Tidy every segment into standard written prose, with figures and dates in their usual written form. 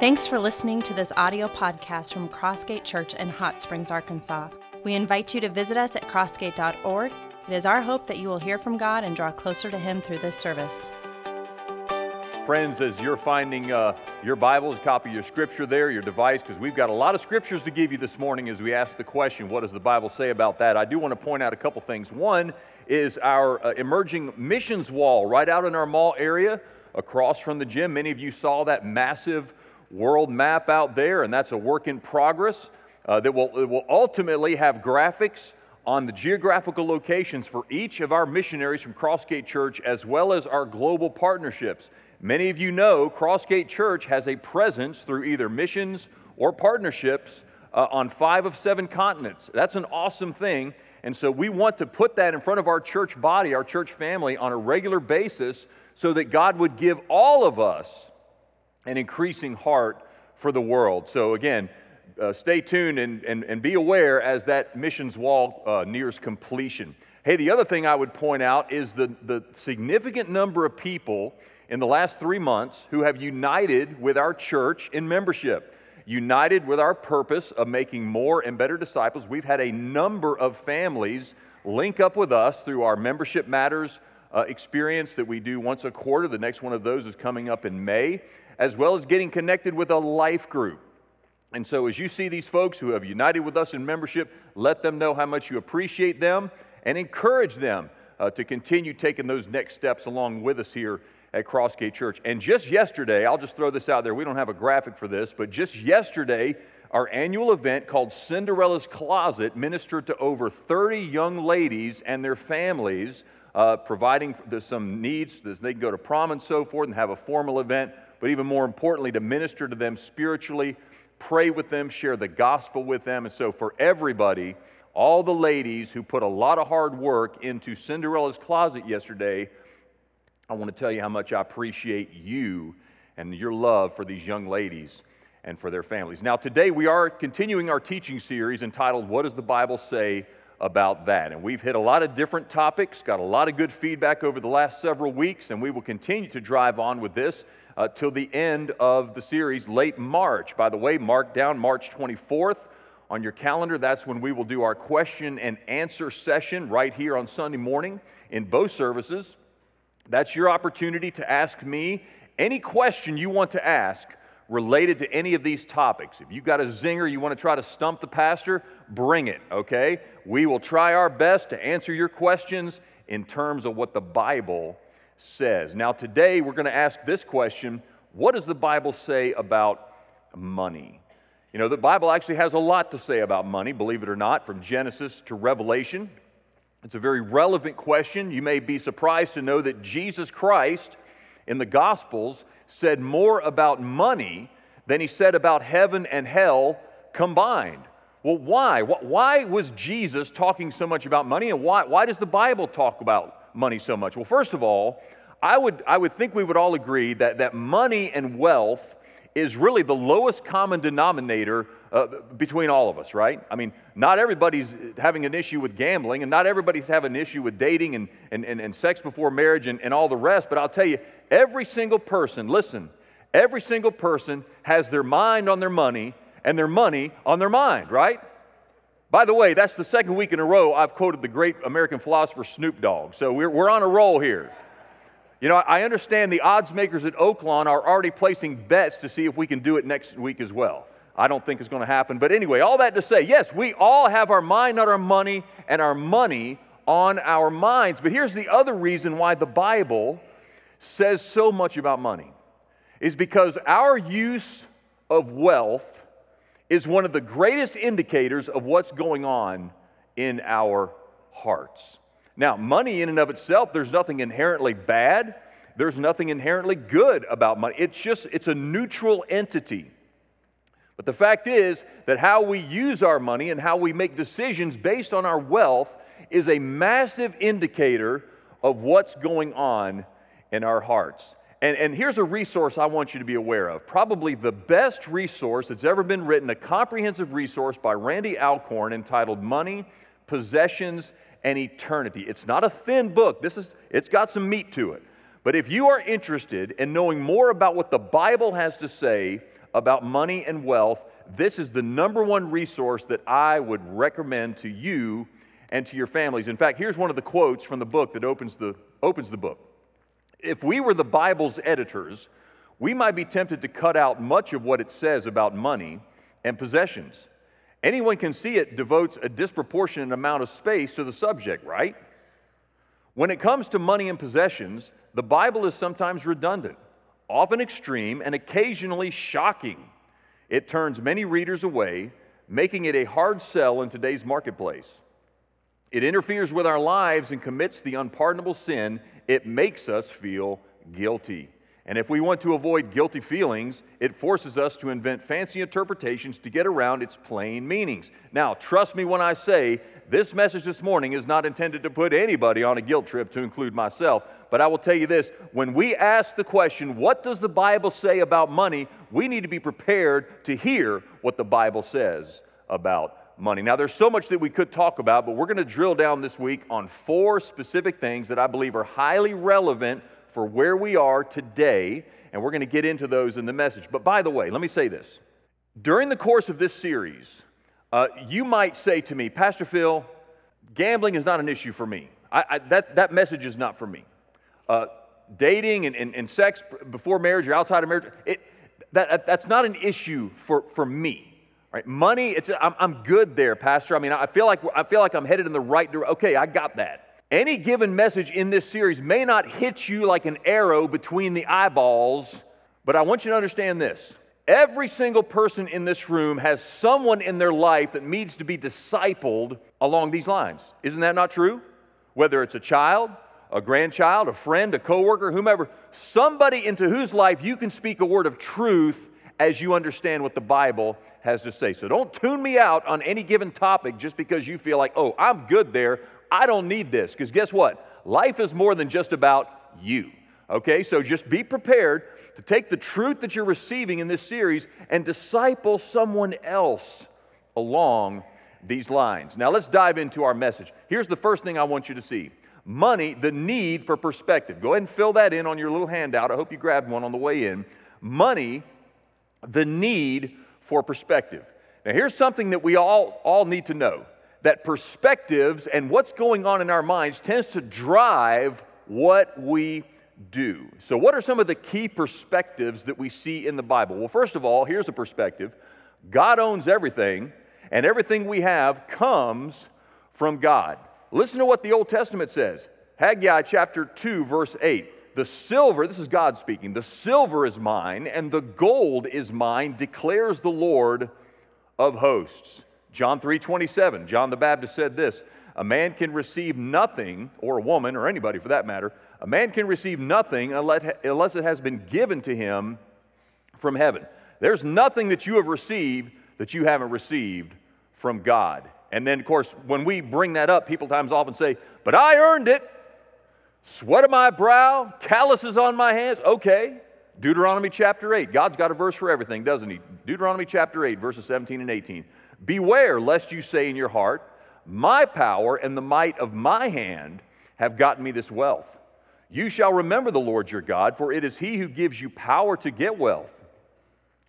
Thanks for listening to this audio podcast from Crossgate Church in Hot Springs, Arkansas. We invite you to visit us at crossgate.org. It is our hope that you will hear from God and draw closer to Him through this service. Friends, as you're finding your Bibles, copy your scripture there, your device, because we've got a lot of scriptures to give you this morning as we ask the question, what does the Bible say about that? I do want to point out a couple things. One is our emerging missions wall right out in our mall area across from the gym. Many of you saw that massive world map out there, and that's a work in progress that will ultimately have graphics on the geographical locations for each of our missionaries from Crossgate Church, as well as our global partnerships. Many of you know Crossgate Church has a presence through either missions or partnerships on 5 of 7 continents. That's an awesome thing, and so we want to put that in front of our church body, our church family, on a regular basis so that God would give all of us an increasing heart for the world. So again, stay tuned and be aware as that missions wall nears completion. Hey, the other thing I would point out is the significant number of people in the last 3 months who have united with our church in membership, united with our purpose of making more and better disciples. We've had a number of families link up with us through our Membership Matters experience that we do once a quarter. The next one of those is coming up in May, as well as getting connected with a life group. And so as you see these folks who have united with us in membership, let them know how much you appreciate them and encourage them to continue taking those next steps along with us here at Crossgate Church. And just yesterday, I'll just throw this out there, we don't have a graphic for this, but just yesterday, our annual event called Cinderella's Closet ministered to over 30 young ladies and their families, providing some needs, they can go to prom and so forth and have a formal event, but even more importantly, to minister to them spiritually, pray with them, share the gospel with them. And so for everybody, all the ladies who put a lot of hard work into Cinderella's Closet yesterday, I want to tell you how much I appreciate you and your love for these young ladies and for their families. Now today we are continuing our teaching series entitled, What Does the Bible Say About That? And we've hit a lot of different topics, got a lot of good feedback over the last several weeks, and we will continue to drive on with this till the end of the series, late March. By the way, mark down March 24th on your calendar. That's when we will do our question and answer session right here on Sunday morning in both services. That's your opportunity to ask me any question you want to ask related to any of these topics. If you've got a zinger you want to try to stump the pastor, bring it, okay? We will try our best to answer your questions in terms of what the Bible says. Now today we're going to ask this question, what does the Bible say about money? You know, the Bible actually has a lot to say about money, believe it or not, from Genesis to Revelation. It's a very relevant question. You may be surprised to know that Jesus Christ in the Gospels said more about money than he said about heaven and hell combined. Well, why? Why was Jesus talking so much about money, and why does the Bible talk about money so much? Well, first of all, I would think we would all agree that money and wealth is really the lowest common denominator between all of us, right? I mean, not everybody's having an issue with gambling, and not everybody's having an issue with dating and sex before marriage and all the rest, but I'll tell you, every single person, listen, every single person has their mind on their money and their money on their mind, right? By the way, that's the second week in a row I've quoted the great American philosopher Snoop Dogg, so we're on a roll here. You know, I understand the odds makers at Oaklawn are already placing bets to see if we can do it next week as well. I don't think it's going to happen. But anyway, all that to say, yes, we all have our mind on our money and our money on our minds. But here's the other reason why the Bible says so much about money, is because our use of wealth is one of the greatest indicators of what's going on in our hearts. Now, money in and of itself, there's nothing inherently bad. There's nothing inherently good about money. It's a neutral entity. But the fact is that how we use our money and how we make decisions based on our wealth is a massive indicator of what's going on in our hearts. And here's a resource I want you to be aware of. Probably the best resource that's ever been written, a comprehensive resource by Randy Alcorn entitled Money, Possessions, and Eternity. It's not a thin book. It's got some meat to it. But if you are interested in knowing more about what the Bible has to say about money and wealth, this is the number one resource that I would recommend to you and to your families. In fact, here's one of the quotes from the book that opens the book. If we were the Bible's editors, we might be tempted to cut out much of what it says about money and possessions. Anyone can see it devotes a disproportionate amount of space to the subject, right? When it comes to money and possessions, the Bible is sometimes redundant, often extreme, and occasionally shocking. It turns many readers away, making it a hard sell in today's marketplace. It interferes with our lives and commits the unpardonable sin. It makes us feel guilty. And if we want to avoid guilty feelings, it forces us to invent fancy interpretations to get around its plain meanings. Now, trust me when I say this message this morning is not intended to put anybody on a guilt trip, to include myself. But I will tell you this, when we ask the question, what does the Bible say about money, we need to be prepared to hear what the Bible says about money. Now, there's so much that we could talk about, but we're going to drill down this week on four specific things that I believe are highly relevant for where we are today, and we're going to get into those in the message. But by the way, let me say this. During the course of this series, you might say to me, Pastor Phil, gambling is not an issue for me. That message is not for me. Dating and sex before marriage or outside of marriage, that's not an issue for me. Right? Money, I'm good there, Pastor. I mean, I feel like I'm headed in the right direction. Okay, I got that. Any given message in this series may not hit you like an arrow between the eyeballs, but I want you to understand this. Every single person in this room has someone in their life that needs to be discipled along these lines. Isn't that not true? Whether it's a child, a grandchild, a friend, a coworker, whomever, somebody into whose life you can speak a word of truth as you understand what the Bible has to say. So don't tune me out on any given topic just because you feel like, oh, I'm good there, I don't need this. Because guess what? Life is more than just about you. Okay, so just be prepared to take the truth that you're receiving in this series and disciple someone else along these lines. Now let's dive into our message. Here's the first thing I want you to see. Money, the need for perspective. Go ahead and fill that in on your little handout. I hope you grabbed one on the way in. Money, the need for perspective. Now, here's something that we all need to know, that perspectives and what's going on in our minds tends to drive what we do. So what are some of the key perspectives that we see in the Bible? Well, first of all, here's a perspective. God owns everything, and everything we have comes from God. Listen to what the Old Testament says. Haggai chapter 2, verse 8. The silver, this is God speaking, the silver is mine and the gold is mine, declares the Lord of hosts. John 3:27, John the Baptist said this, a man can receive nothing, or a woman, or anybody for that matter, a man can receive nothing unless it has been given to him from heaven. There's nothing that you have received that you haven't received from God. And then, of course, when we bring that up, people times often say, but I earned it. Sweat of my brow, calluses on my hands. Okay, Deuteronomy chapter 8. God's got a verse for everything, doesn't he? Deuteronomy chapter 8, verses 17 and 18. Beware lest you say in your heart, my power and the might of my hand have gotten me this wealth. You shall remember the Lord your God, for it is he who gives you power to get wealth,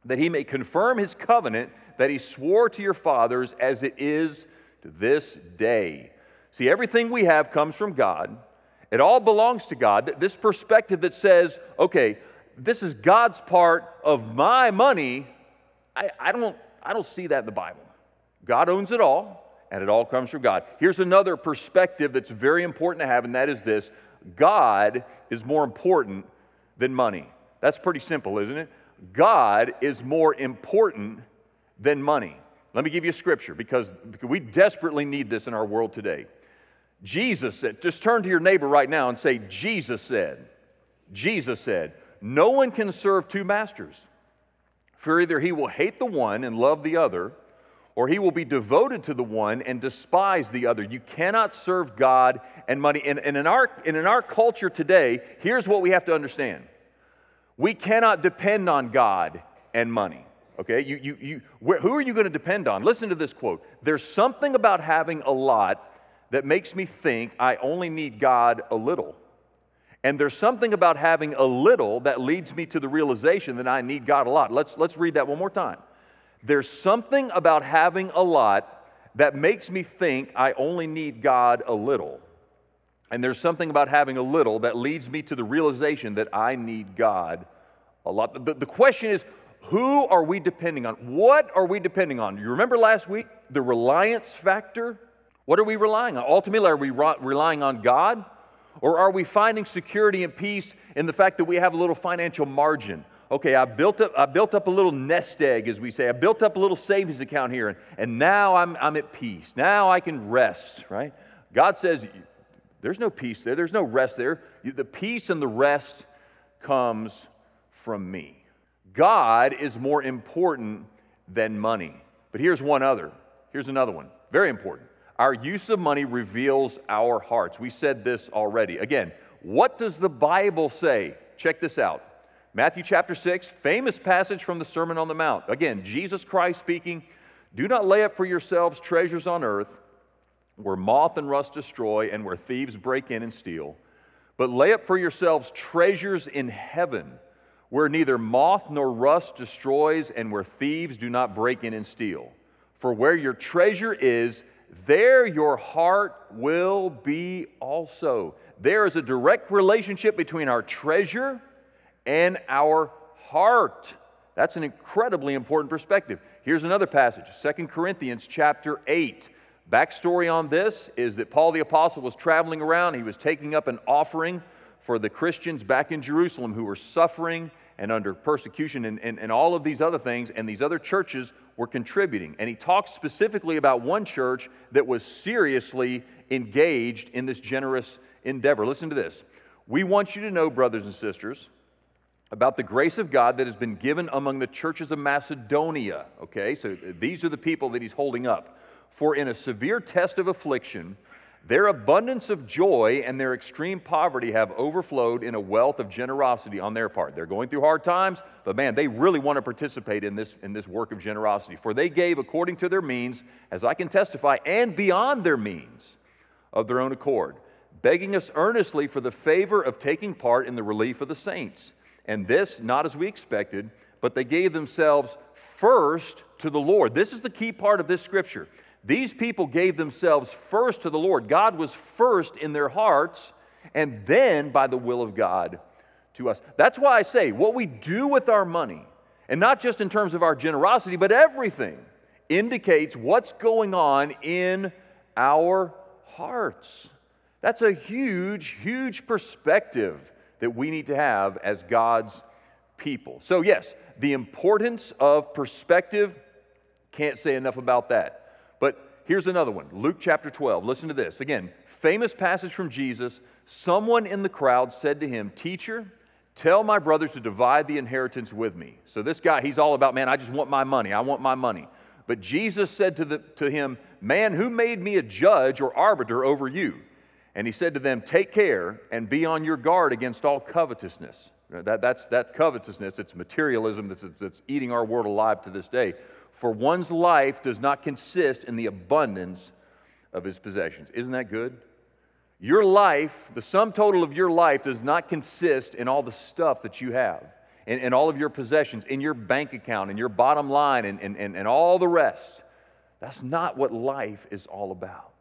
that he may confirm his covenant that he swore to your fathers as it is to this day. See, everything we have comes from God. It all belongs to God. This perspective that says, okay, this is God's part of my money, I don't see that in the Bible. God owns it all, and it all comes from God. Here's another perspective that's very important to have, and that is this. God is more important than money. That's pretty simple, isn't it? God is more important than money. Let me give you a scripture, because we desperately need this in our world today. Jesus said, just turn to your neighbor right now and say, Jesus said, no one can serve two masters, for either he will hate the one and love the other, or he will be devoted to the one and despise the other. You cannot serve God and money. And in our culture today, here's what we have to understand. We cannot depend on God and money. Okay, who are you going to depend on? Listen to this quote. There's something about having a lot that makes me think I only need God a little. And there's something about having a little that leads me to the realization that I need God a lot. Let's read that one more time. There's something about having a lot that makes me think I only need God a little. And there's something about having a little that leads me to the realization that I need God a lot. The question is, who are we depending on? What are we depending on? You remember last week, the reliance factor? What are we relying on? Ultimately, are we relying on God? Or are we finding security and peace in the fact that we have a little financial margin? Okay, I built up a little nest egg, as we say. I built up a little savings account here, and now I'm at peace. Now I can rest, right? God says, there's no peace there. There's no rest there. The peace and the rest comes from me. God is more important than money. But here's another one, very important. Our use of money reveals our hearts. We said this already. Again, what does the Bible say? Check this out. Matthew chapter 6, famous passage from the Sermon on the Mount. Again, Jesus Christ speaking, "Do not lay up for yourselves treasures on earth, where moth and rust destroy and where thieves break in and steal, but lay up for yourselves treasures in heaven, where neither moth nor rust destroys and where thieves do not break in and steal. For where your treasure is, there your heart will be also." There is a direct relationship between our treasure and our heart. That's an incredibly important perspective. Here's another passage, 2 Corinthians chapter 8. Backstory on this is that Paul the Apostle was traveling around. He was taking up an offering for the Christians back in Jerusalem who were suffering and under persecution and all of these other things, and these other churches were contributing. And he talks specifically about one church that was seriously engaged in this generous endeavor. Listen to this. "We want you to know, brothers and sisters, about the grace of God that has been given among the churches of Macedonia." Okay, so these are the people that he's holding up. "For in a severe test of affliction, their abundance of joy and their extreme poverty have overflowed in a wealth of generosity on their part." They're going through hard times, but man, they really want to participate in this work of generosity. "For they gave according to their means, as I can testify, and beyond their means of their own accord, begging us earnestly for the favor of taking part in the relief of the saints. And this, not as we expected, but they gave themselves first to the Lord." This is the key part of this scripture. These people gave themselves first to the Lord. God was first in their hearts, and then by the will of God to us. That's why I say what we do with our money, and not just in terms of our generosity, but everything, indicates what's going on in our hearts. That's a huge, huge perspective that we need to have as God's people. So yes, the importance of perspective, can't say enough about that. But here's another one, Luke chapter 12. Listen to this. Again, famous passage from Jesus. "Someone in the crowd said to him, 'Teacher, tell my brothers to divide the inheritance with me.'" So this guy, he's all about, man, I just want my money. I want my money. "But Jesus said to him, 'Man, who made me a judge or arbiter over you?' And he said to them, 'Take care and be on your guard against all covetousness.'" That's that covetousness, it's materialism that's eating our world alive to this day. "For one's life does not consist in the abundance of his possessions." Isn't that good? Your life, the sum total of your life, does not consist in all the stuff that you have, in all of your possessions, in your bank account, in your bottom line, and all the rest. That's not what life is all about.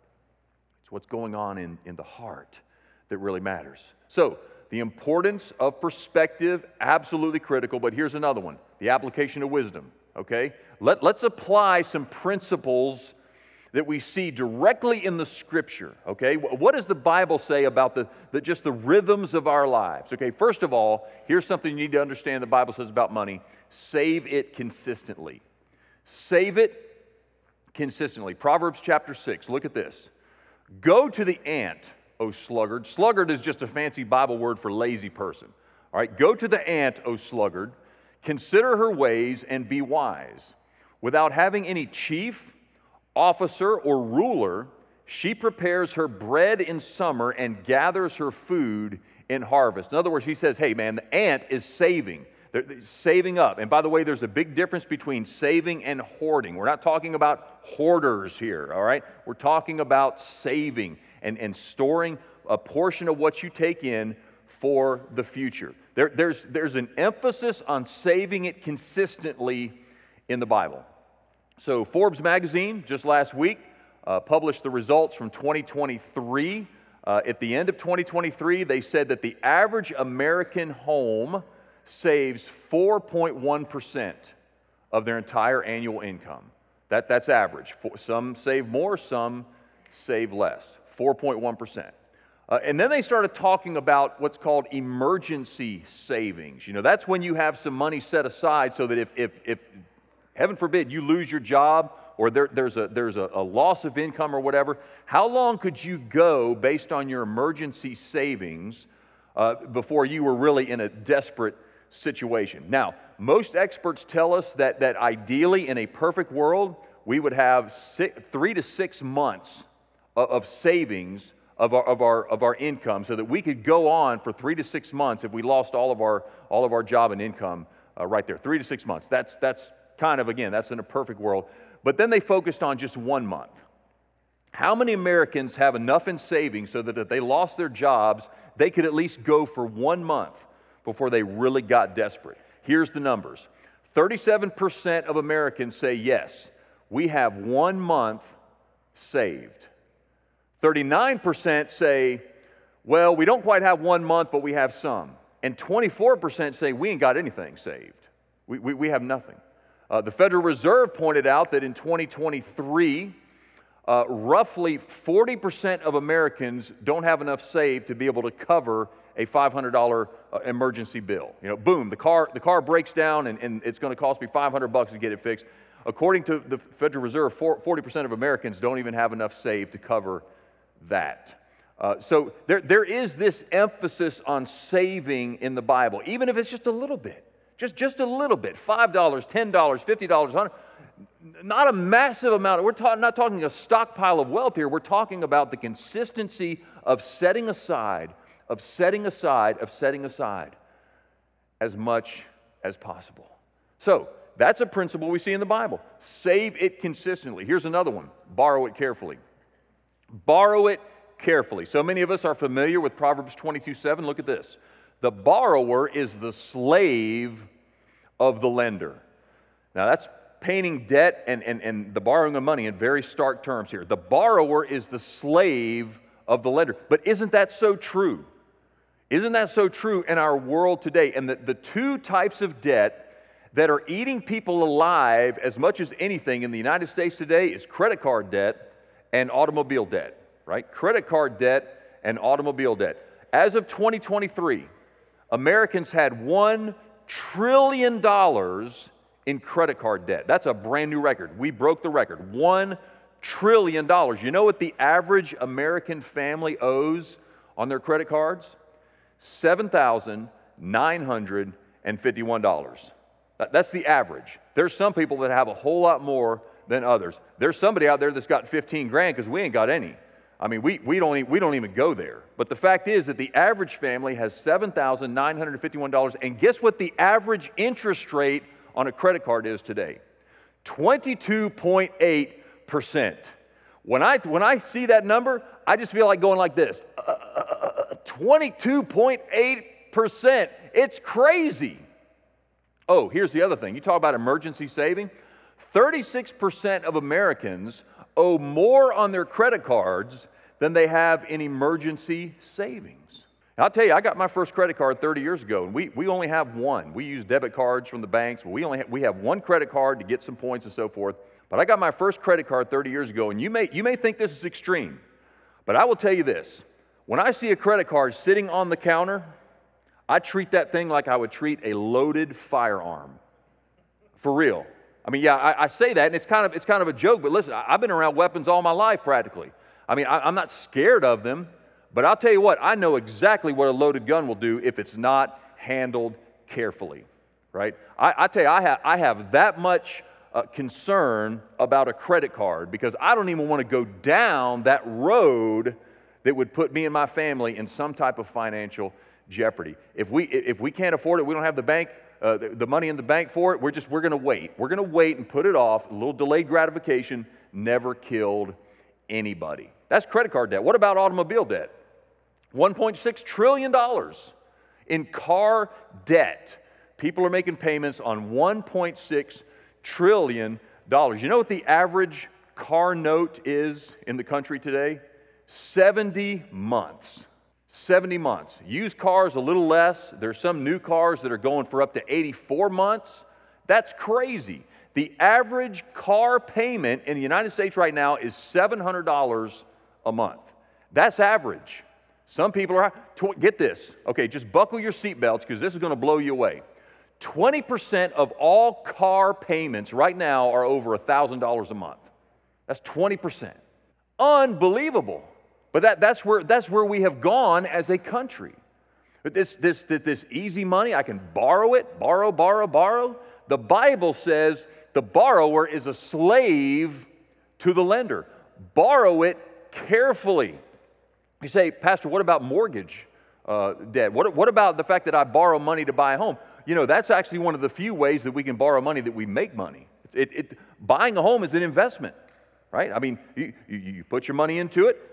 It's what's going on in the heart that really matters. So, the importance of perspective, absolutely critical, but here's another one, the application of wisdom, okay? Let's apply some principles that we see directly in the Scripture, okay? What does the Bible say about just the rhythms of our lives? Okay, first of all, here's something you need to understand the Bible says about money. Save it consistently. Save it consistently. Proverbs chapter 6, look at this. "Go to the ant, O sluggard." Sluggard is just a fancy Bible word for lazy person. All right, "Go to the ant, O sluggard. Consider her ways and be wise. Without having any chief, officer, or ruler, she prepares her bread in summer and gathers her food in harvest." In other words, he says, hey man, the ant is saving. They're saving up. And by the way, there's a big difference between saving and hoarding. We're not talking about hoarders here, all right? We're talking about saving and storing a portion of what you take in for the future. There's an emphasis on saving it consistently in the Bible. So Forbes magazine just last week published the results from 2023. At the end of 2023, they said that the average American home saves 4.1% of their entire annual income. That's average. Some save more, some save less. 4.1%. And then they started talking about what's called emergency savings. You know, that's when you have some money set aside so that if heaven forbid, you lose your job or there's a loss of income or whatever, how long could you go based on your emergency savings before you were really in a desperate situation? Now, most experts tell us that ideally in a perfect world, we would have 3 to 6 months of savings of our income, so that we could go on for 3 to 6 months if we lost all of our job and income right there. 3 to 6 months. That's kind of, again, that's in a perfect world. But then they focused on just 1 month. How many Americans have enough in savings so that if they lost their jobs, they could at least go for 1 month before they really got desperate? Here's the numbers. 37% of Americans say, yes, we have 1 month saved. 39% say, well, we don't quite have 1 month, but we have some. And 24% say, we ain't got anything saved. We have nothing. The Federal Reserve pointed out that in 2023, roughly 40% of Americans don't have enough saved to be able to cover a $500 emergency bill. You know, boom, the car breaks down and it's going to cost me $500 to get it fixed. According to the Federal Reserve, 40% of Americans don't even have enough saved to cover that. So there is this emphasis on saving in the Bible, even if it's just a little bit, just a little bit, $5, $10, $50, $100, not a massive amount. We're not talking a stockpile of wealth here. We're talking about the consistency of setting aside as much as possible. So that's a principle we see in the Bible. Save it consistently. Here's another one. Borrow it carefully. Borrow it carefully. So many of us are familiar with Proverbs 22:7. Look at this. The borrower is the slave of the lender. Now that's painting debt and the borrowing of money in very stark terms here. The borrower is the slave of the lender. But isn't that so true? Isn't that so true in our world today? And the two types of debt that are eating people alive as much as anything in the United States today is credit card debt and automobile debt, right? Credit card debt and automobile debt. As of 2023, Americans had $1 trillion in credit card debt. That's a brand new record. We broke the record. $1 trillion. You know what the average American family owes on their credit cards? $7,951. That's the average. There's some people that have a whole lot more than others. There's somebody out there that's got 15 grand because we ain't got any. I mean, we don't even go there. But the fact is that the average family has $7,951. And guess what the average interest rate on a credit card is today? 22.8%. When I see that number, I just feel like going like this. 22.8%. It's crazy. Oh, here's the other thing. You talk about emergency saving. 36% of Americans owe more on their credit cards than they have in emergency savings. And I'll tell you, I got my first credit card 30 years ago, and we only have one. We use debit cards from the banks, but we have one credit card to get some points and so forth. But I got my first credit card 30 years ago, and you may think this is extreme, but I will tell you this. When I see a credit card sitting on the counter, I treat that thing like I would treat a loaded firearm, for real. I mean, yeah, I say that, and it's kind of a joke, but listen, I've been around weapons all my life practically. I mean, I'm not scared of them, but I'll tell you what, I know exactly what a loaded gun will do if it's not handled carefully, right? I tell you, I have that much concern about a credit card because I don't even want to go down that road that would put me and my family in some type of financial jeopardy. If we can't afford it, we don't have the money in the bank for it. We're going to wait and put it off. A little delayed gratification never killed anybody. That's credit card debt. What about automobile debt? $1.6 trillion in car debt. People are making payments on $1.6 trillion. You know what the average car note is in the country today? 70 months. 70 months. Used cars, a little less. There's some new cars that are going for up to 84 months. That's crazy. The average car payment in the United States right now is $700 a month. That's average. Some people are, get this, okay, just buckle your seatbelts because this is going to blow you away. 20% of all car payments right now are over $1,000 a month. That's 20%. Unbelievable. But that's where we have gone as a country. This easy money, I can borrow it, borrow. The Bible says the borrower is a slave to the lender. Borrow it carefully. You say, Pastor, what about mortgage debt? What about the fact that I borrow money to buy a home? You know, that's actually one of the few ways that we can borrow money that we make money. Buying a home is an investment, right? I mean, you put your money into it,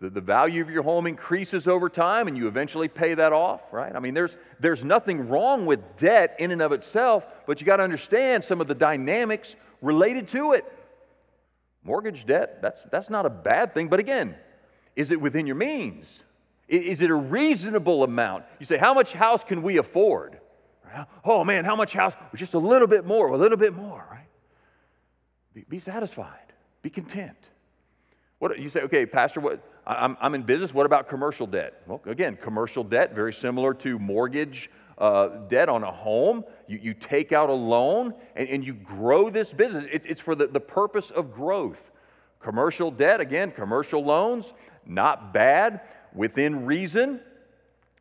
the value of your home increases over time, and you eventually pay that off, right? I mean, there's nothing wrong with debt in and of itself, but you got to understand some of the dynamics related to it. Mortgage debt, that's not a bad thing, but again, is it within your means? Is it a reasonable amount? You say, how much house can we afford? Oh, man, how much house? Just a little bit more, right? Be satisfied. Be content. What you say, okay, Pastor, I'm in business. What about commercial debt? Well, again, commercial debt, very similar to mortgage debt on a home. You take out a loan and you grow this business. It's for the purpose of growth. Commercial debt, again, commercial loans, not bad, within reason.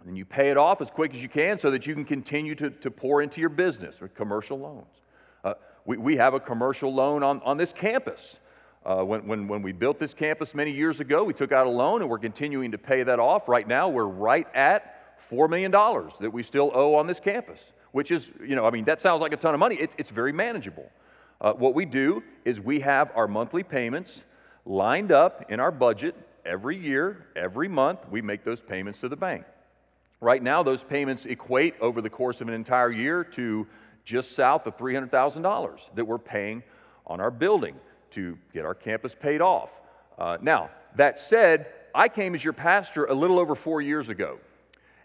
And you pay it off as quick as you can so that you can continue to pour into your business with commercial loans. We have a commercial loan on this campus. When we built this campus many years ago, we took out a loan and we're continuing to pay that off. Right now, we're right at $4 million that we still owe on this campus, which is, you know, I mean, that sounds like a ton of money. It's very manageable. What we do is we have our monthly payments lined up in our budget every year, every month. We make those payments to the bank. Right now, those payments equate over the course of an entire year to just south of $300,000 that we're paying on our building to get our campus paid off. Now, that said, I came as your pastor a little over 4 years ago.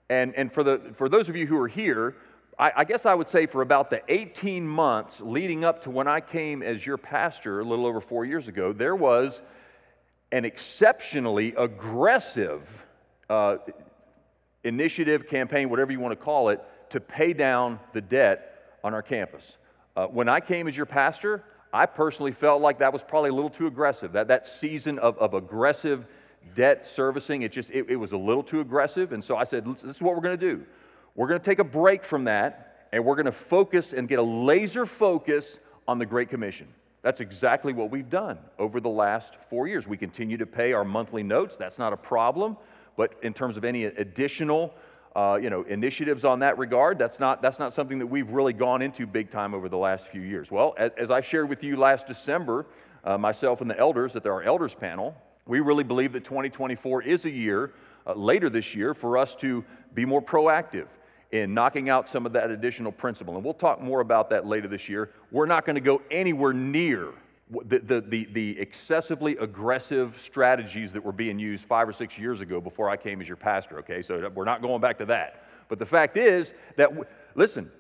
And for those of you who are here, I guess I would say for about the 18 months leading up to when I came as your pastor a little over 4 years ago, there was an exceptionally aggressive initiative, campaign, whatever you want to call it, to pay down the debt on our campus. When I came as your pastor, I personally felt like that was probably a little too aggressive. That season of aggressive debt servicing, it was a little too aggressive. And so I said, this is what we're going to do. We're going to take a break from that, and we're going to focus and get a laser focus on the Great Commission. That's exactly what we've done over the last 4 years. We continue to pay our monthly notes. That's not a problem. But in terms of any additional initiatives on that regard, that's not something that we've really gone into big time over the last few years. Well, as I shared with you last December, myself and the elders at our elders panel, we really believe that 2024 is a year, later this year, for us to be more proactive in knocking out some of that additional principle. And we'll talk more about that later this year. We're not going to go anywhere near the excessively aggressive strategies that were being used 5 or 6 years ago before I came as your pastor, okay? So we're not going back to that. But the fact is that, listen,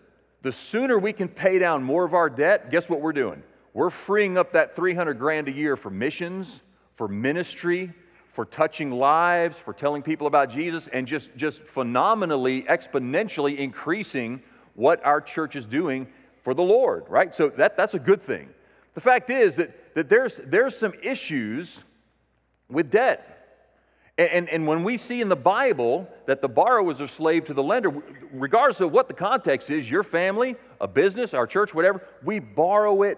the sooner we can pay down more of our debt, guess what we're doing? We're freeing up that $300,000 a year for missions, for ministry, for touching lives, for telling people about Jesus, and just phenomenally, exponentially increasing what our church is doing for the Lord, right? So that's a good thing. The fact is that there's some issues with debt. And when we see in the Bible that the borrowers are slave to the lender, regardless of what the context is, your family, a business, our church, whatever, we borrow it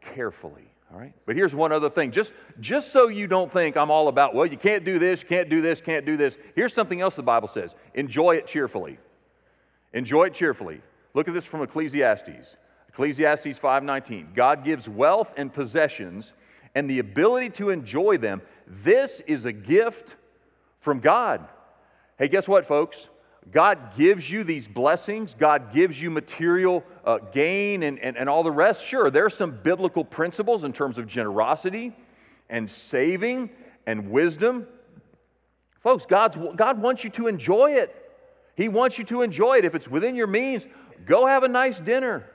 carefully, all right? But here's one other thing. Just so you don't think I'm all about, well, you can't do this, can't do this, can't do this. Here's something else the Bible says. Enjoy it cheerfully. Enjoy it cheerfully. Look at this from Ecclesiastes. Ecclesiastes 5:19, God gives wealth and possessions and the ability to enjoy them. This is a gift from God. Hey, guess what, folks? God gives you these blessings. God gives you material gain and all the rest. Sure, there are some biblical principles in terms of generosity and saving and wisdom. Folks, God wants you to enjoy it. He wants you to enjoy it. If it's within your means, go have a nice dinner.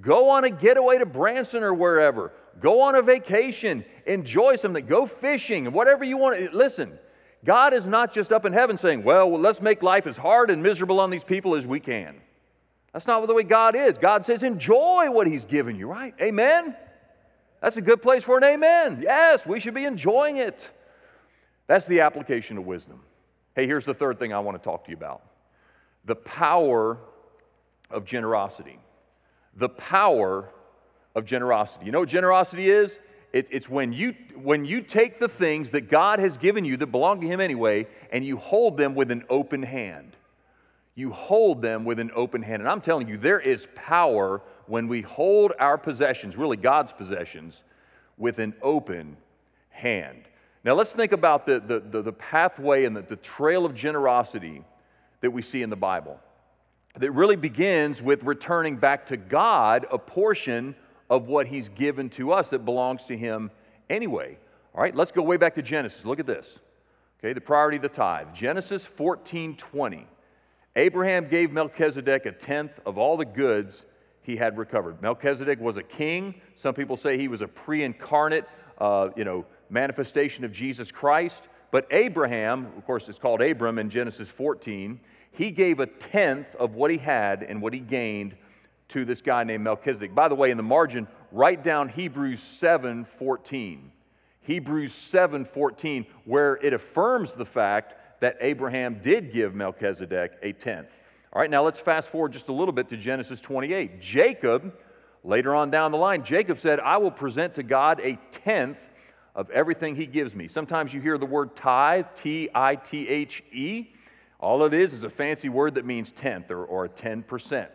Go on a getaway to Branson or wherever. Go on a vacation. Enjoy something. Go fishing. Whatever you want. Listen, God is not just up in heaven saying, well, let's make life as hard and miserable on these people as we can. That's not the way God is. God says, enjoy what He's given you, right? Amen? That's a good place for an amen. Yes, we should be enjoying it. That's the application of wisdom. Hey, here's the third thing I want to talk to you about. The power of generosity. The power of generosity. You know what generosity is? It's when you take the things that God has given you that belong to Him anyway, and you hold them with an open hand. You hold them with an open hand. And I'm telling you, there is power when we hold our possessions, really God's possessions, with an open hand. Now let's think about the pathway and the trail of generosity that we see in the Bible. That really begins with returning back to God a portion of what He's given to us that belongs to Him anyway. All right, let's go way back to Genesis. Look at this. Okay, the priority of the tithe. Genesis 14:20. Abraham gave Melchizedek a tenth of all the goods he had recovered. Melchizedek was a king. Some people say he was a pre-incarnate, manifestation of Jesus Christ. But Abraham, of course, it's called Abram in Genesis 14, he gave a tenth of what he had and what he gained to this guy named Melchizedek. By the way, in the margin, write down Hebrews 7:14. Hebrews 7:14, where it affirms the fact that Abraham did give Melchizedek a tenth. All right, now let's fast forward just a little bit to Genesis 28. Jacob, later on down the line, Jacob said, I will present to God a tenth of everything He gives me. Sometimes you hear the word tithe, T-I-T-H-E. All it is a fancy word that means tenth or 10%.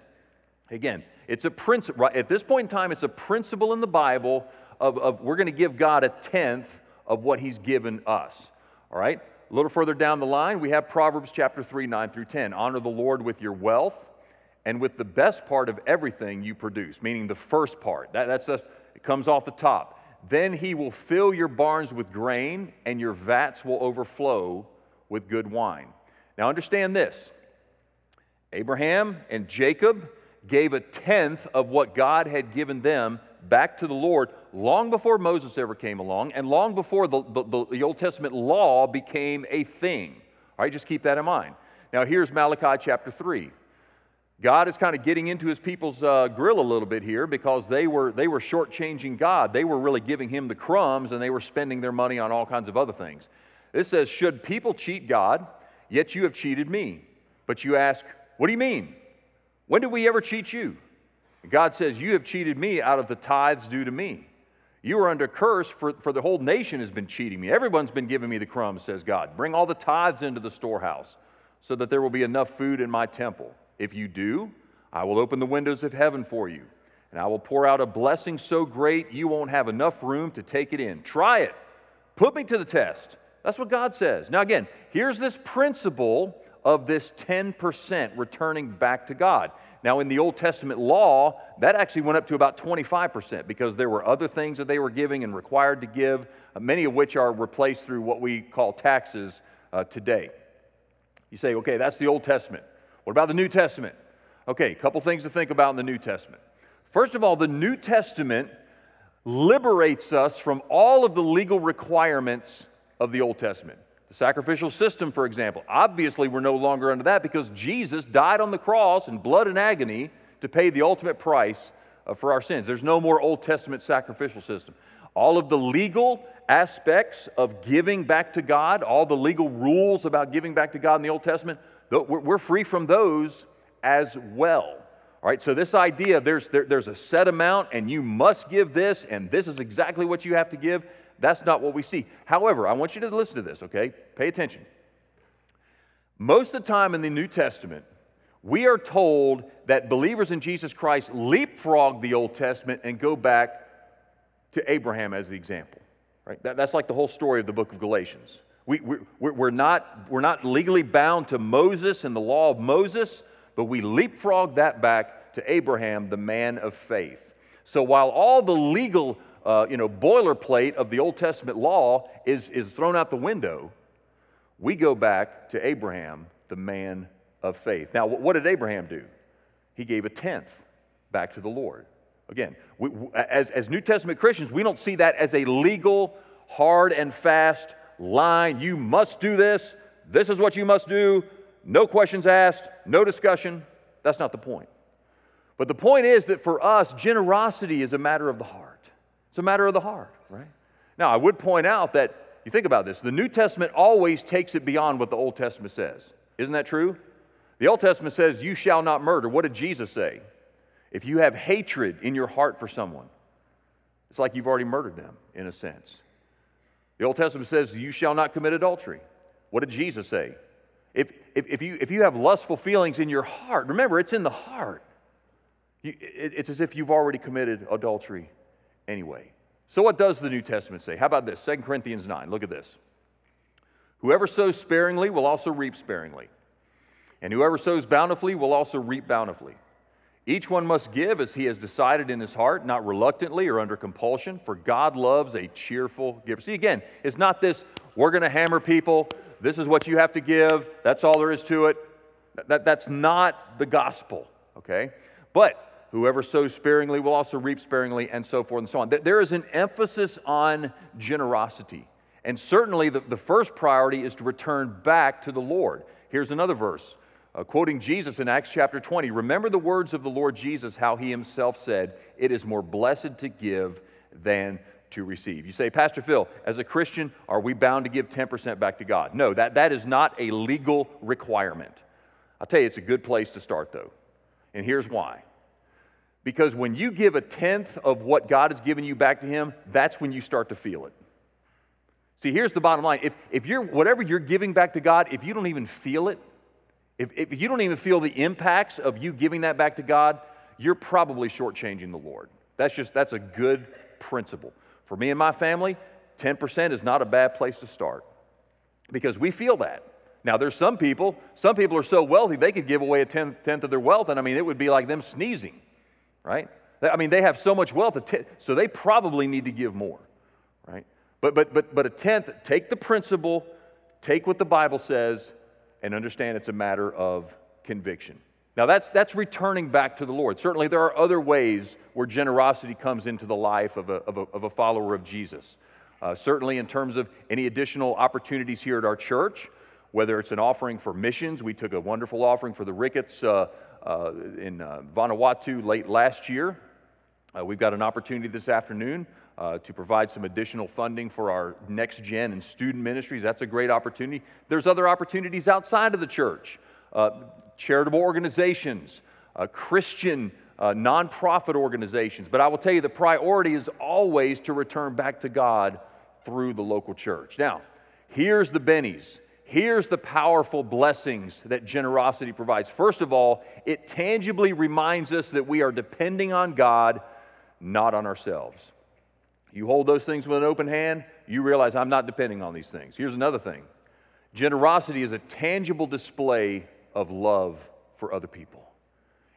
Again, it's a principle. At this point in time, it's a principle in the Bible of we're going to give God a tenth of what He's given us. All right? A little further down the line, we have Proverbs chapter 3, 9 through 10. Honor the Lord with your wealth and with the best part of everything you produce, meaning the first part. It comes off the top. Then He will fill your barns with grain, and your vats will overflow with good wine. Now understand this. Abraham and Jacob gave a tenth of what God had given them back to the Lord long before Moses ever came along and long before the Old Testament law became a thing. All right, just keep that in mind. Now here's Malachi chapter 3. God is kind of getting into His people's grill a little bit here because they were shortchanging God. They were really giving Him the crumbs, and they were spending their money on all kinds of other things. This says, should people cheat God? Yet you have cheated me. But you ask, what do you mean? When did we ever cheat you? And God says, you have cheated me out of the tithes due to me. You are under curse, for the whole nation has been cheating me. Everyone's been giving me the crumbs, says God. Bring all the tithes into the storehouse so that there will be enough food in my temple. If you do, I will open the windows of heaven for you, and I will pour out a blessing so great you won't have enough room to take it in. Try it. Put me to the test. That's what God says. Now again, here's this principle of this 10% returning back to God. Now in the Old Testament law, that actually went up to about 25% because there were other things that they were giving and required to give, many of which are replaced through what we call taxes today. You say, okay, that's the Old Testament. What about the New Testament? Okay, a couple things to think about in the New Testament. First of all, the New Testament liberates us from all of the legal requirements of the Old Testament. The sacrificial system, for example, obviously we're no longer under that because Jesus died on the cross in blood and agony to pay the ultimate price for our sins. There's no more Old Testament sacrificial system. All of the legal aspects of giving back to God, all the legal rules about giving back to God in the Old Testament, we're free from those as well. All right, so this idea of there's a set amount and you must give this and this is exactly what you have to give, that's not what we see. However, I want you to listen to this, okay? Pay attention. Most of the time in the New Testament, we are told that believers in Jesus Christ leapfrog the Old Testament and go back to Abraham as the example, right? That's like the whole story of the book of Galatians. We're not legally bound to Moses and the law of Moses, but we leapfrog that back to Abraham, the man of faith. So while all the legal boilerplate of the Old Testament law is thrown out the window, we go back to Abraham, the man of faith. Now, what did Abraham do? He gave a tenth back to the Lord. Again, as New Testament Christians, we don't see that as a legal, hard and fast line. You must do this. This is what you must do. No questions asked. No discussion. That's not the point. But the point is that for us, generosity is a matter of the heart. It's a matter of the heart, right? Now, I would point out that, you think about this, the New Testament always takes it beyond what the Old Testament says. Isn't that true? The Old Testament says, you shall not murder. What did Jesus say? If you have hatred in your heart for someone, it's like you've already murdered them, in a sense. The Old Testament says, you shall not commit adultery. What did Jesus say? If you have lustful feelings in your heart, remember, it's in the heart. It's as if you've already committed adultery anyway. So what does the New Testament say? How about this? 2 Corinthians 9, look at this. Whoever sows sparingly will also reap sparingly, and whoever sows bountifully will also reap bountifully. Each one must give as he has decided in his heart, not reluctantly or under compulsion, for God loves a cheerful giver. See, again, it's not this, we're going to hammer people, this is what you have to give, that's all there is to it. That's not the gospel, okay? But whoever sows sparingly will also reap sparingly, and so forth and so on. There is an emphasis on generosity. And certainly the first priority is to return back to the Lord. Here's another verse, quoting Jesus in Acts chapter 20. Remember the words of the Lord Jesus, how he himself said, it is more blessed to give than to receive. You say, Pastor Phil, as a Christian, are we bound to give 10% back to God? No, that is not a legal requirement. I'll tell you, it's a good place to start, though. And here's why. Because when you give a tenth of what God has given you back to him, that's when you start to feel it. See, here's the bottom line. If you're whatever you're giving back to God, if you don't even feel it, if you don't even feel the impacts of you giving that back to God, you're probably shortchanging the Lord. That's a good principle. For me and my family, 10% is not a bad place to start because we feel that. Now, there's some people are so wealthy, they could give away a tenth of their wealth, and I mean, it would be like them sneezing. Right? I mean, they have so much wealth, so they probably need to give more, right? But a tenth, take the principle, take what the Bible says, and understand it's a matter of conviction. Now, that's returning back to the Lord. Certainly, there are other ways where generosity comes into the life of a follower of Jesus. Certainly, in terms of any additional opportunities here at our church, whether it's an offering for missions, we took a wonderful offering for the Ricketts in Vanuatu late last year. We've got an opportunity this afternoon to provide some additional funding for our next gen and student ministries. That's a great opportunity. There's other opportunities outside of the church, charitable organizations, Christian nonprofit organizations. But I will tell you the priority is always to return back to God through the local church. Now, here's the bennies. Here's the powerful blessings that generosity provides. First of all, it tangibly reminds us that we are depending on God, not on ourselves. You hold those things with an open hand, you realize I'm not depending on these things. Here's another thing. Generosity is a tangible display of love for other people.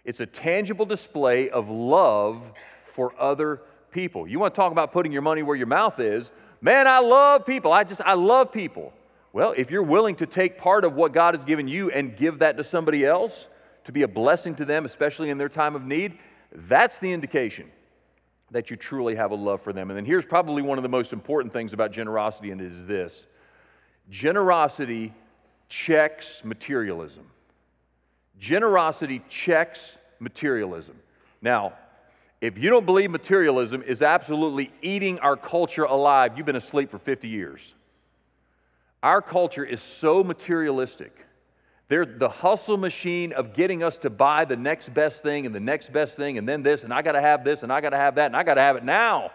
It's a tangible display of love for other people. You want to talk about putting your money where your mouth is. Man, I love people. I love people. Well, if you're willing to take part of what God has given you and give that to somebody else to be a blessing to them, especially in their time of need, that's the indication that you truly have a love for them. And then here's probably one of the most important things about generosity, and it is this. Generosity checks materialism. Generosity checks materialism. Now, if you don't believe materialism is absolutely eating our culture alive, you've been asleep for 50 years. Our culture is so materialistic. They're the hustle machine of getting us to buy the next best thing and the next best thing and then this, and I got to have this, and I got to have that, and I got to have it now.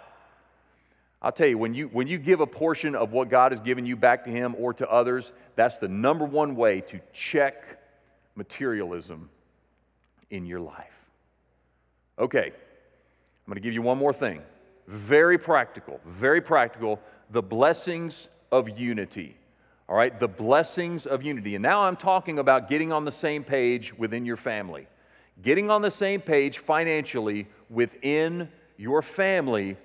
I'll tell you, when you give a portion of what God has given you back to him or to others, that's the number one way to check materialism in your life. Okay, I'm going to give you one more thing. Very practical, the blessings of unity. All right, the blessings of unity. And now I'm talking about getting on the same page within your family. Getting on the same page financially within your family,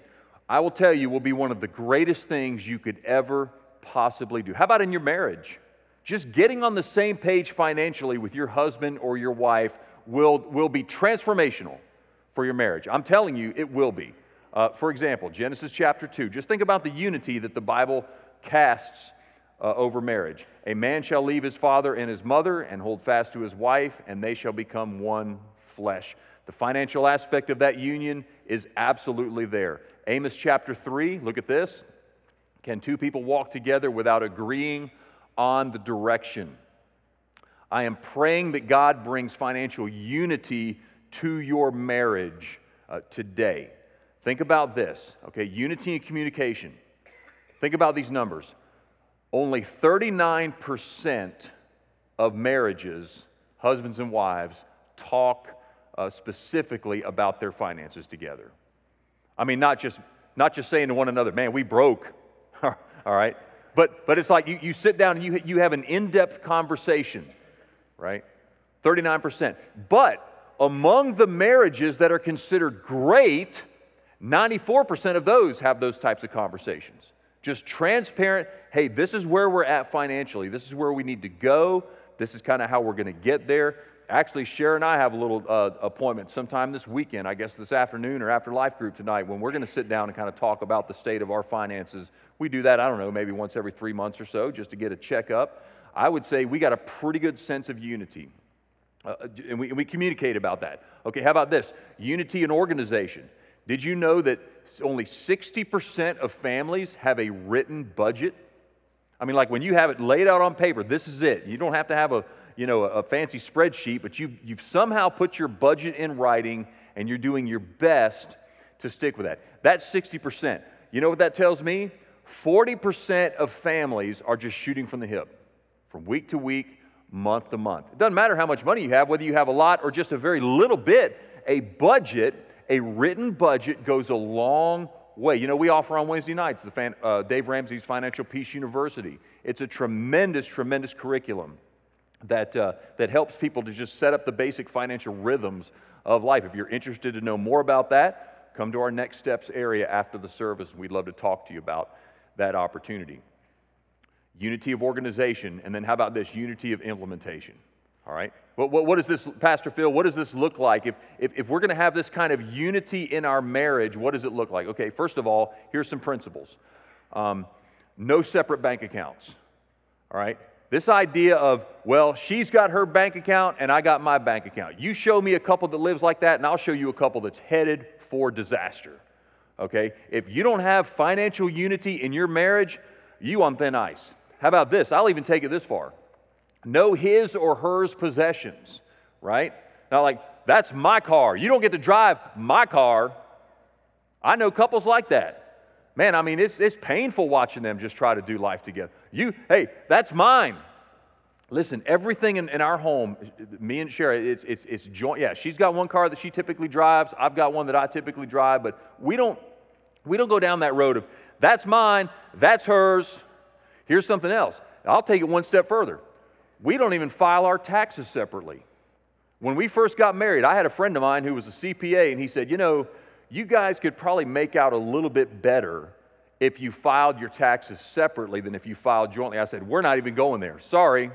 I will tell you, will be one of the greatest things you could ever possibly do. How about in your marriage? Just getting on the same page financially with your husband or your wife will be transformational for your marriage. I'm telling you, it will be. For example, Genesis chapter 2. Just think about the unity that the Bible casts over marriage. A man shall leave his father and his mother and hold fast to his wife, and they shall become one flesh. The financial aspect of that union is absolutely there. Amos chapter 3, look at this. Can two people walk together without agreeing on the direction? I am praying that God brings financial unity to your marriage today. Think about this, okay? Unity and communication. Think about these numbers. Only 39% of marriages, husbands and wives, talk specifically about their finances together. I mean, not just saying to one another, man, we broke, all right? But it's like you sit down and you have an in-depth conversation, right? 39%. But among the marriages that are considered great, 94% of those have those types of conversations. Just transparent, hey, this is where we're at financially. This is where we need to go. This is kind of how we're going to get there. Actually, Cher and I have a little appointment sometime this weekend, I guess this afternoon or after Life Group tonight, when we're going to sit down and kind of talk about the state of our finances. We do that, I don't know, maybe once every 3 months or so just to get a checkup. I would say we got a pretty good sense of unity, and we communicate about that. Okay, how about this? Unity in organization. Did you know that only 60% of families have a written budget? I mean, like when you have it laid out on paper, this is it. You don't have to have a fancy spreadsheet, but you've somehow put your budget in writing and you're doing your best to stick with that. That's 60%. You know what that tells me? 40% of families are just shooting from the hip, from week to week, month to month. It doesn't matter how much money you have, whether you have a lot or just a very little bit, a budget. A written budget goes a long way. You know, we offer on Wednesday nights the Dave Ramsey's Financial Peace University. It's a tremendous, tremendous curriculum that helps people to just set up the basic financial rhythms of life. If you're interested to know more about that, come to our Next Steps area after the service. We'd love to talk to you about that opportunity. Unity of organization, and then how about this? Unity of implementation. All right? What does this, Pastor Phil, what does this look like? If we're going to have this kind of unity in our marriage, what does it look like? Okay, first of all, here's some principles. No separate bank accounts. All right? This idea of, well, she's got her bank account and I got my bank account. You show me a couple that lives like that and I'll show you a couple that's headed for disaster. Okay? If you don't have financial unity in your marriage, you on thin ice. How about this? I'll even take it this far. Know his or hers possessions, right? Not like, that's my car. You don't get to drive my car. I know couples like that. Man, I mean, it's painful watching them just try to do life together. Hey, that's mine. Listen, everything in our home, me and Cher, it's joint. Yeah, she's got one car that she typically drives. I've got one that I typically drive, but we don't go down that road of, that's mine, that's hers. Here's something else. I'll take it one step further. We don't even file our taxes separately. When we first got married, I had a friend of mine who was a CPA, and he said, you know, you guys could probably make out a little bit better if you filed your taxes separately than if you filed jointly. I said, we're not even going there. Sorry.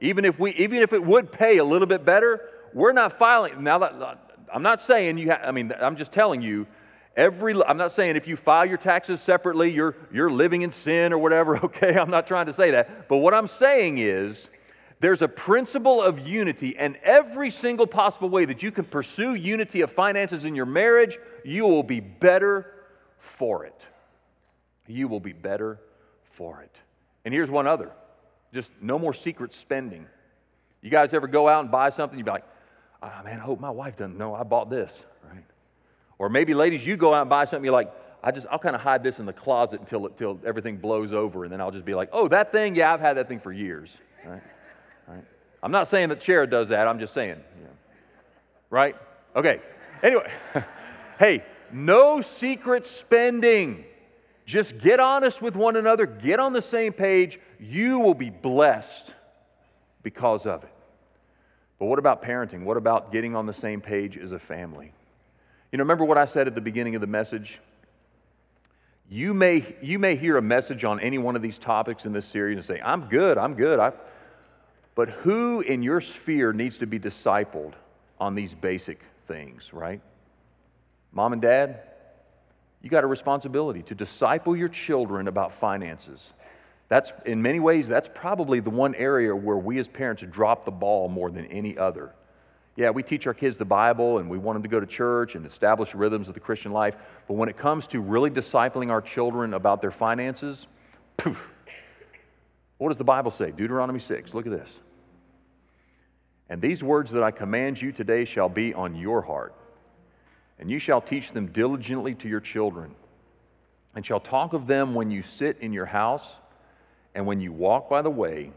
Even if it would pay a little bit better, we're not filing. Now, I'm not saying I'm just telling you, I'm not saying if you file your taxes separately, you're living in sin or whatever, okay? I'm not trying to say that. But what I'm saying is, there's a principle of unity, and every single possible way that you can pursue unity of finances in your marriage, you will be better for it. You will be better for it. And here's one other. Just no more secret spending. You guys ever go out and buy something? You'd be like, oh, man, I hope my wife doesn't know I bought this, right? Or maybe, ladies, you go out and buy something, you're like, I'll kind of hide this in the closet until everything blows over, and then I'll just be like, oh, that thing? Yeah, I've had that thing for years, right? Right. I'm not saying that Cher does that. I'm just saying, you know. Right? Okay. Anyway, hey, no secret spending. Just get honest with one another. Get on the same page. You will be blessed because of it. But what about parenting? What about getting on the same page as a family? You know, remember what I said at the beginning of the message? You may hear a message on any one of these topics in this series and say, I'm good. But who in your sphere needs to be discipled on these basic things, right? Mom and dad, you got a responsibility to disciple your children about finances. That's, in many ways, that's probably the one area where we as parents drop the ball more than any other. Yeah, we teach our kids the Bible, and we want them to go to church and establish rhythms of the Christian life, but when it comes to really discipling our children about their finances, poof. What does the Bible say? Deuteronomy 6, look at this. And these words that I command you today shall be on your heart, and you shall teach them diligently to your children, and shall talk of them when you sit in your house, and when you walk by the way,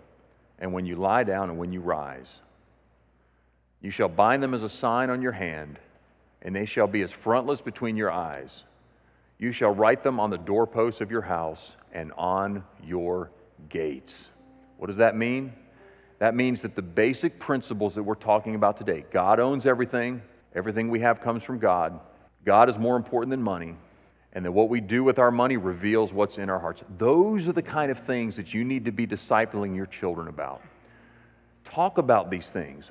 and when you lie down, and when you rise. You shall bind them as a sign on your hand, and they shall be as frontlets between your eyes. You shall write them on the doorposts of your house and on your gates. What does that mean? That means that the basic principles that we're talking about today, God owns everything, everything we have comes from God, God is more important than money, and that what we do with our money reveals what's in our hearts. Those are the kind of things that you need to be discipling your children about. Talk about these things.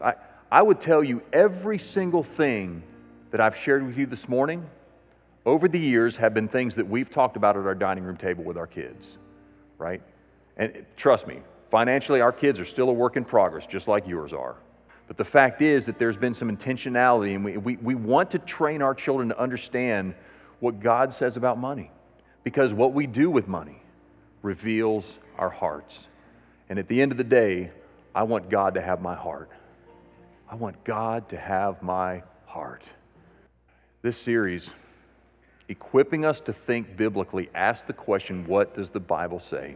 I would tell you every single thing that I've shared with you this morning over the years have been things that we've talked about at our dining room table with our kids, right? And trust me, financially our kids are still a work in progress, just like yours are. But the fact is that there's been some intentionality, and we want to train our children to understand what God says about money, because what we do with money reveals our hearts. And at the end of the day, I want God to have my heart. I want God to have my heart. This series, equipping us to think biblically, asks the question, what does the Bible say?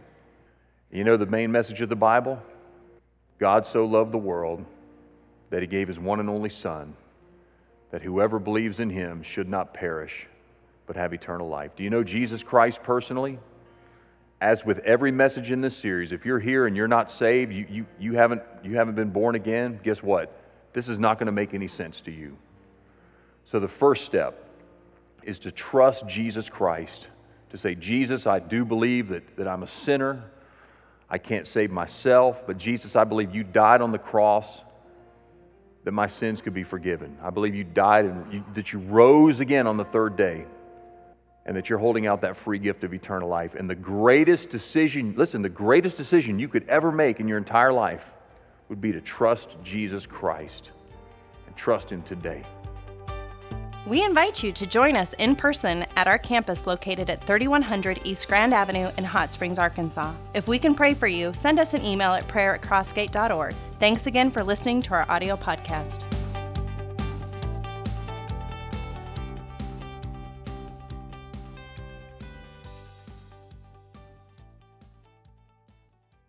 You know the main message of the Bible? God so loved the world that he gave his one and only Son, that whoever believes in him should not perish, but have eternal life. Do you know Jesus Christ personally? As with every message in this series, if you're here and you're not saved, you haven't been born again, guess what? This is not going to make any sense to you. So the first step is to trust Jesus Christ, to say, Jesus, I do believe that I'm a sinner. I can't save myself, but Jesus, I believe you died on the cross that my sins could be forgiven. I believe you died and that you rose again on the third day, and that you're holding out that free gift of eternal life. And the greatest decision, listen, the greatest decision you could ever make in your entire life would be to trust Jesus Christ and trust him today. We invite you to join us in person at our campus located at 3100 East Grand Avenue in Hot Springs, Arkansas. If we can pray for you, send us an email at prayer@crossgate.org. Thanks again for listening to our audio podcast.